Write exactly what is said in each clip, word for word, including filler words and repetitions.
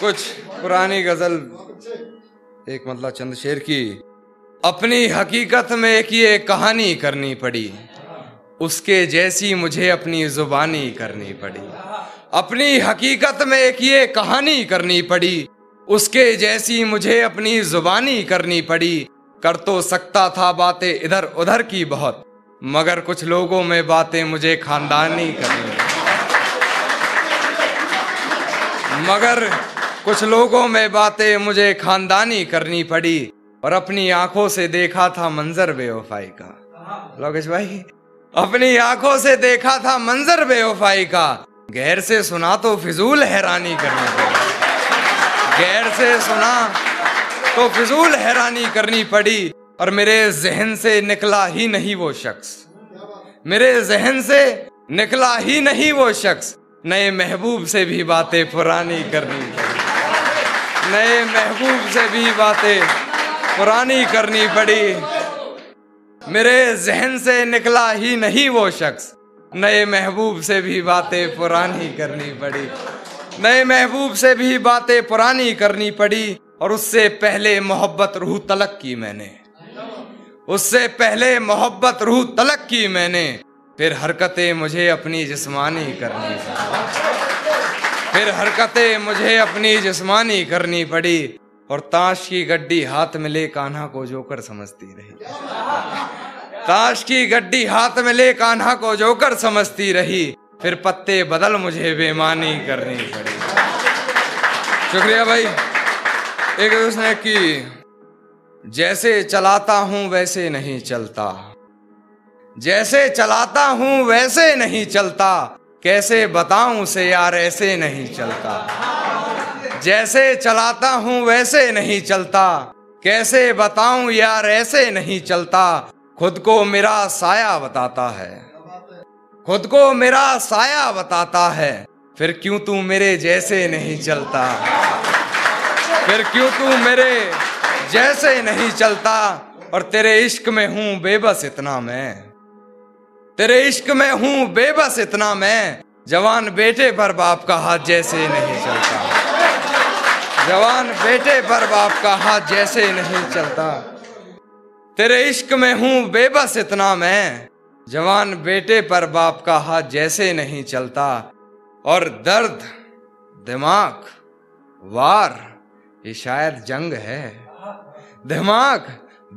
कुछ पुरानी गजल, एक मतलब चंद शेर की। अपनी हकीकत में एक ये कहानी करनी पड़ी, उसके जैसी मुझे अपनी जुबानी करनी पड़ी। अपनी हकीकत में एक ये कहानी करनी पड़ी, उसके जैसी मुझे अपनी जुबानी करनी पड़ी। कर तो सकता था बातें इधर उधर की बहुत, मगर कुछ लोगों में बातें मुझे खानदानी करनी पड़ी। मगर कुछ लोगों में बातें मुझे खानदानी करनी पड़ी, और अपनी आंखों से देखा था मंजर बेवफाई का। लोकेश भाई, अपनी आंखों से देखा था मंजर बेवफाई का, गैर से सुना तो फिजूल हैरानी करनी पड़ी। गैर से सुना तो फिजूल हैरानी करनी पड़ी, और मेरे जहन से निकला ही नहीं वो शख्स। मेरे जहन से निकला ही नहीं वो शख्स, नए महबूब से भी बातें पुरानी करनी पड़ी। नए महबूब से भी बातें पुरानी करनी पड़ी। मेरे जहन से निकला ही नहीं वो शख्स, नए महबूब से भी बातें पुरानी करनी पड़ी। नए महबूब से भी बातें पुरानी करनी पड़ी, और उससे पहले मोहब्बत रूह तलक की मैंने। उससे पहले मोहब्बत रूह तलक की मैंने, फिर हरकतें मुझे अपनी जिस्मानी करनी पड़ी। फिर हरकतें मुझे अपनी जिस्मानी करनी पड़ी, और ताश की गड्डी हाथ में ले कान्हा को जोकर समझती रही। ताश की गड्डी हाथ में ले कान्हा को जोकर समझती रही, फिर पत्ते बदल मुझे बेमानी करनी पड़ी। शुक्रिया भाई। एक उसने की, जैसे चलाता हूँ वैसे नहीं चलता। जैसे चलाता हूँ वैसे नहीं चलता, कैसे बताऊं उसे यार ऐसे नहीं चलता। जैसे चलाता हूँ वैसे नहीं चलता, कैसे बताऊं यार ऐसे नहीं चलता। खुद को मेरा साया बताता है, खुद को मेरा साया बताता है, फिर क्यों तू मेरे जैसे नहीं चलता। फिर क्यों तू मेरे जैसे नहीं चलता। और तेरे इश्क में हूँ बेबस इतना मैं, तेरे इश्क में हूँ बेबस इतना मैं, जवान बेटे पर बाप का हाथ जैसे नहीं चलता। जवान बेटे पर बाप का हाथ जैसे नहीं चलता। तेरे इश्क में हूँ बेबस इतना मैं, जवान बेटे पर बाप का हाथ जैसे नहीं चलता। और दर्द, दिमाग, वार, ये शायद जंग है। दिमाग,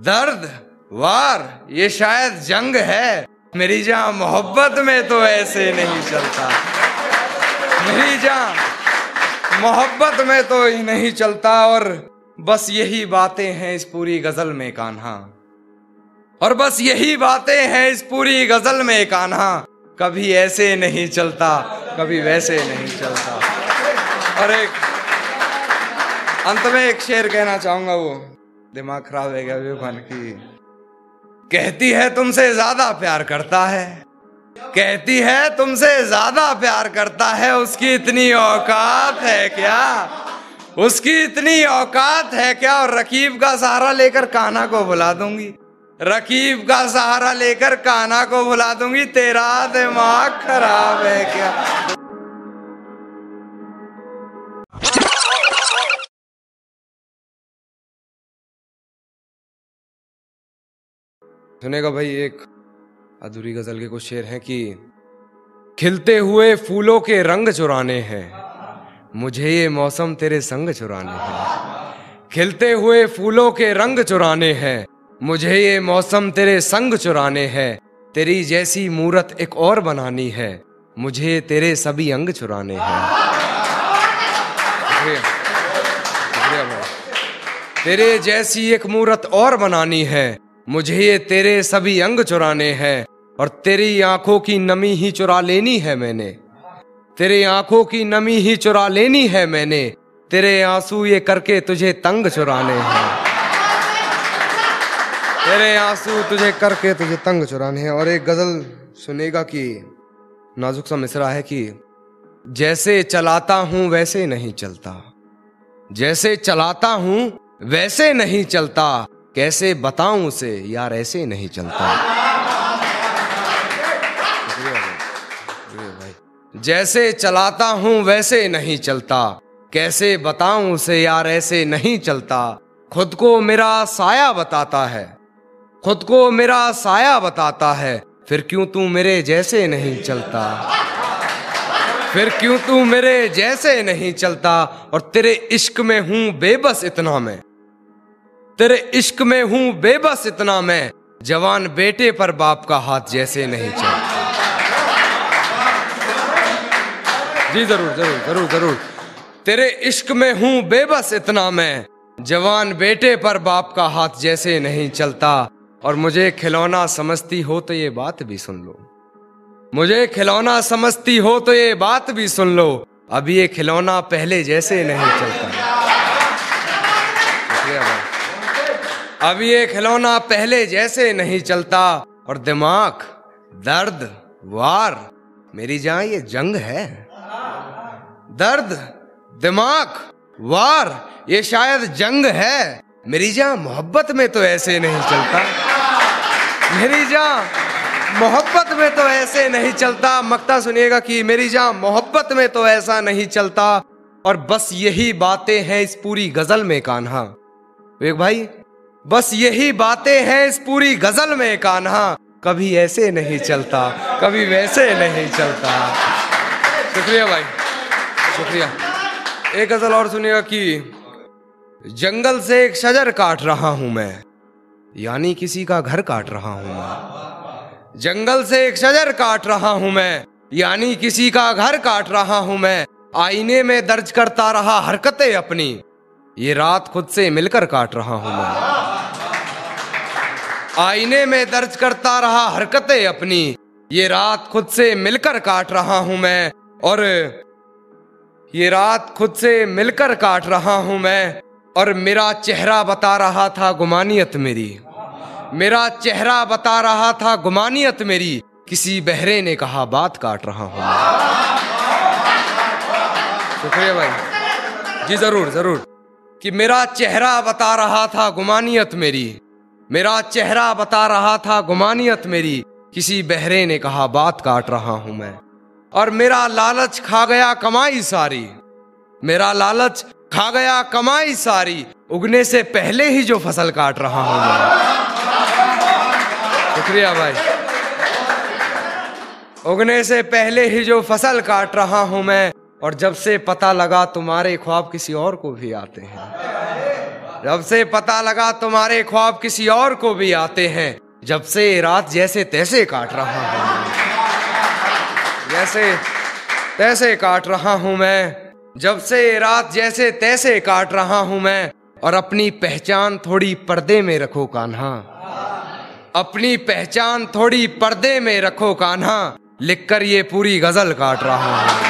दर्द, वार, ये शायद जंग है। मेरी जान मोहब्बत में तो ऐसे नहीं चलता। मेरी जान मोहब्बत में तो ही नहीं चलता। और बस यही बातें हैं इस पूरी गजल में कान्हा। और बस यही बातें हैं इस पूरी गजल में कान्हा। कभी ऐसे नहीं चलता, कभी वैसे नहीं चलता। और एक अंत में एक शेर कहना चाहूंगा, वो दिमाग खराब है गया बेफान की। कहती है तुमसे ज्यादा प्यार करता है, कहती है तुमसे ज्यादा प्यार करता है, उसकी इतनी औकात है क्या, उसकी इतनी औकात है क्या। और रकीब का सहारा लेकर कान्हा को बुला दूंगी, रकीब का सहारा लेकर कान्हा को बुला दूंगी, तेरा दिमाग खराब है क्या। सुनेगा भाई, एक अधूरी गजल के कुछ शेर हैं कि खिलते हुए फूलों के रंग चुराने हैं, मुझे ये मौसम तेरे संग चुराने हैं। खिलते हुए फूलों के रंग चुराने हैं, मुझे ये मौसम तेरे संग चुराने हैं। तेरी जैसी मूरत एक और बनानी है, मुझे तेरे सभी अंग चुराने हैं। शुक्रिया, शुक्रिया भाई। तेरे जैसी एक मूरत और बनानी है, मुझे ये तेरे सभी अंग चुराने हैं। और तेरी आंखों की नमी ही चुरा लेनी है मैंने, तेरी आंखों की नमी ही चुरा लेनी है मैंने। तेरे आंसू ये करके तुझे तंग चुराने हैं, तेरे आंसू तुझे करके तुझे तंग चुराने हैं। और एक गजल सुनेगा कि नाजुक सा मिसरा है कि जैसे चलाता हूँ वैसे नहीं चलता। जैसे चलाता हूँ वैसे नहीं चलता, कैसे बताऊं उसे यार ऐसे नहीं चलता। जैसे चलाता हूं वैसे नहीं चलता, कैसे बताऊं उसे यार ऐसे नहीं चलता, खुद को मेरा साया बताता है, खुद को मेरा साया बताता है, फिर क्यों तू मेरे जैसे नहीं चलता, फिर क्यों तू मेरे जैसे नहीं चलता। और तेरे इश्क में हूँ बेबस इतना मैं, तेरे इश्क में हूँ बेबस इतना मैं, जवान बेटे पर बाप का हाथ जैसे नहीं चलता। जी जरूर जरूर जरूर जरूर। तेरे इश्क में हूँ बेबस इतना मैं, जवान बेटे पर बाप का हाथ जैसे नहीं चलता। और मुझे खिलौना समझती हो तो ये बात भी सुन लो, मुझे खिलौना समझती हो तो ये बात भी सुन लो, अब ये खिलौना पहले जैसे नहीं चलता, अब ये खिलौना पहले जैसे नहीं चलता। और दिमाग दर्द वार मेरी जान ये जंग है, दर्द दिमाग वार ये शायद जंग है मेरी जान, मोहब्बत में तो ऐसे नहीं चलता मेरी जान, मोहब्बत में तो ऐसे नहीं चलता। मक्ता सुनिएगा कि मेरी जान मोहब्बत में तो ऐसा नहीं चलता। और बस यही बातें हैं इस पूरी गजल में कान्हा, एक भाई बस यही बातें हैं इस पूरी गजल में कान्हा, कभी ऐसे नहीं चलता कभी वैसे नहीं चलता। शुक्रिया भाई शुक्रिया। एक गजल और सुनिएगा कि जंगल से एक शजर काट रहा हूं मैं, यानी किसी का घर काट रहा हूं मैं, जंगल से एक शजर काट रहा हूं मैं, यानी किसी का घर काट रहा हूं मैं, आईने में दर्ज करता रहा हरकतें अपनी, ये रात खुद से मिलकर काट रहा हूं मैं, आईने में दर्ज करता रहा हरकतें अपनी, ये रात खुद से मिलकर काट रहा हूं मैं, और ये रात खुद से मिलकर काट रहा हूं मैं। और मेरा चेहरा बता रहा था गुमानियत मेरी, मेरा चेहरा बता रहा था गुमानियत मेरी, किसी बहरे ने कहा बात काट रहा हूँ। शुक्रिया भाई जी जरूर जरूर। कि मेरा चेहरा बता रहा था गुमानियत मेरी, मेरा चेहरा बता रहा था गुमानियत मेरी, किसी बहरे ने कहा बात काट रहा हूँ मैं। और मेरा लालच खा गया कमाई सारी, मेरा लालच खा गया कमाई सारी, उगने से पहले ही जो फसल काट रहा हूँ मैं। शुक्रिया भाई। उगने से पहले ही जो फसल काट रहा हूं मैं। और जब से पता लगा तुम्हारे ख्वाब किसी और को भी आते हैं, जब से पता लगा तुम्हारे ख्वाब किसी और को भी आते हैं, जब से रात जैसे तैसे काट रहा हूं मैं, जैसे तैसे काट रहा हूं मैं, जब से रात जैसे तैसे काट रहा हूं मैं। और अपनी पहचान थोड़ी पर्दे में रखो कान्हा, अपनी पहचान थोड़ी पर्दे में रखो कान्हा, लिखकर ये पूरी गजल काट रहा हूं।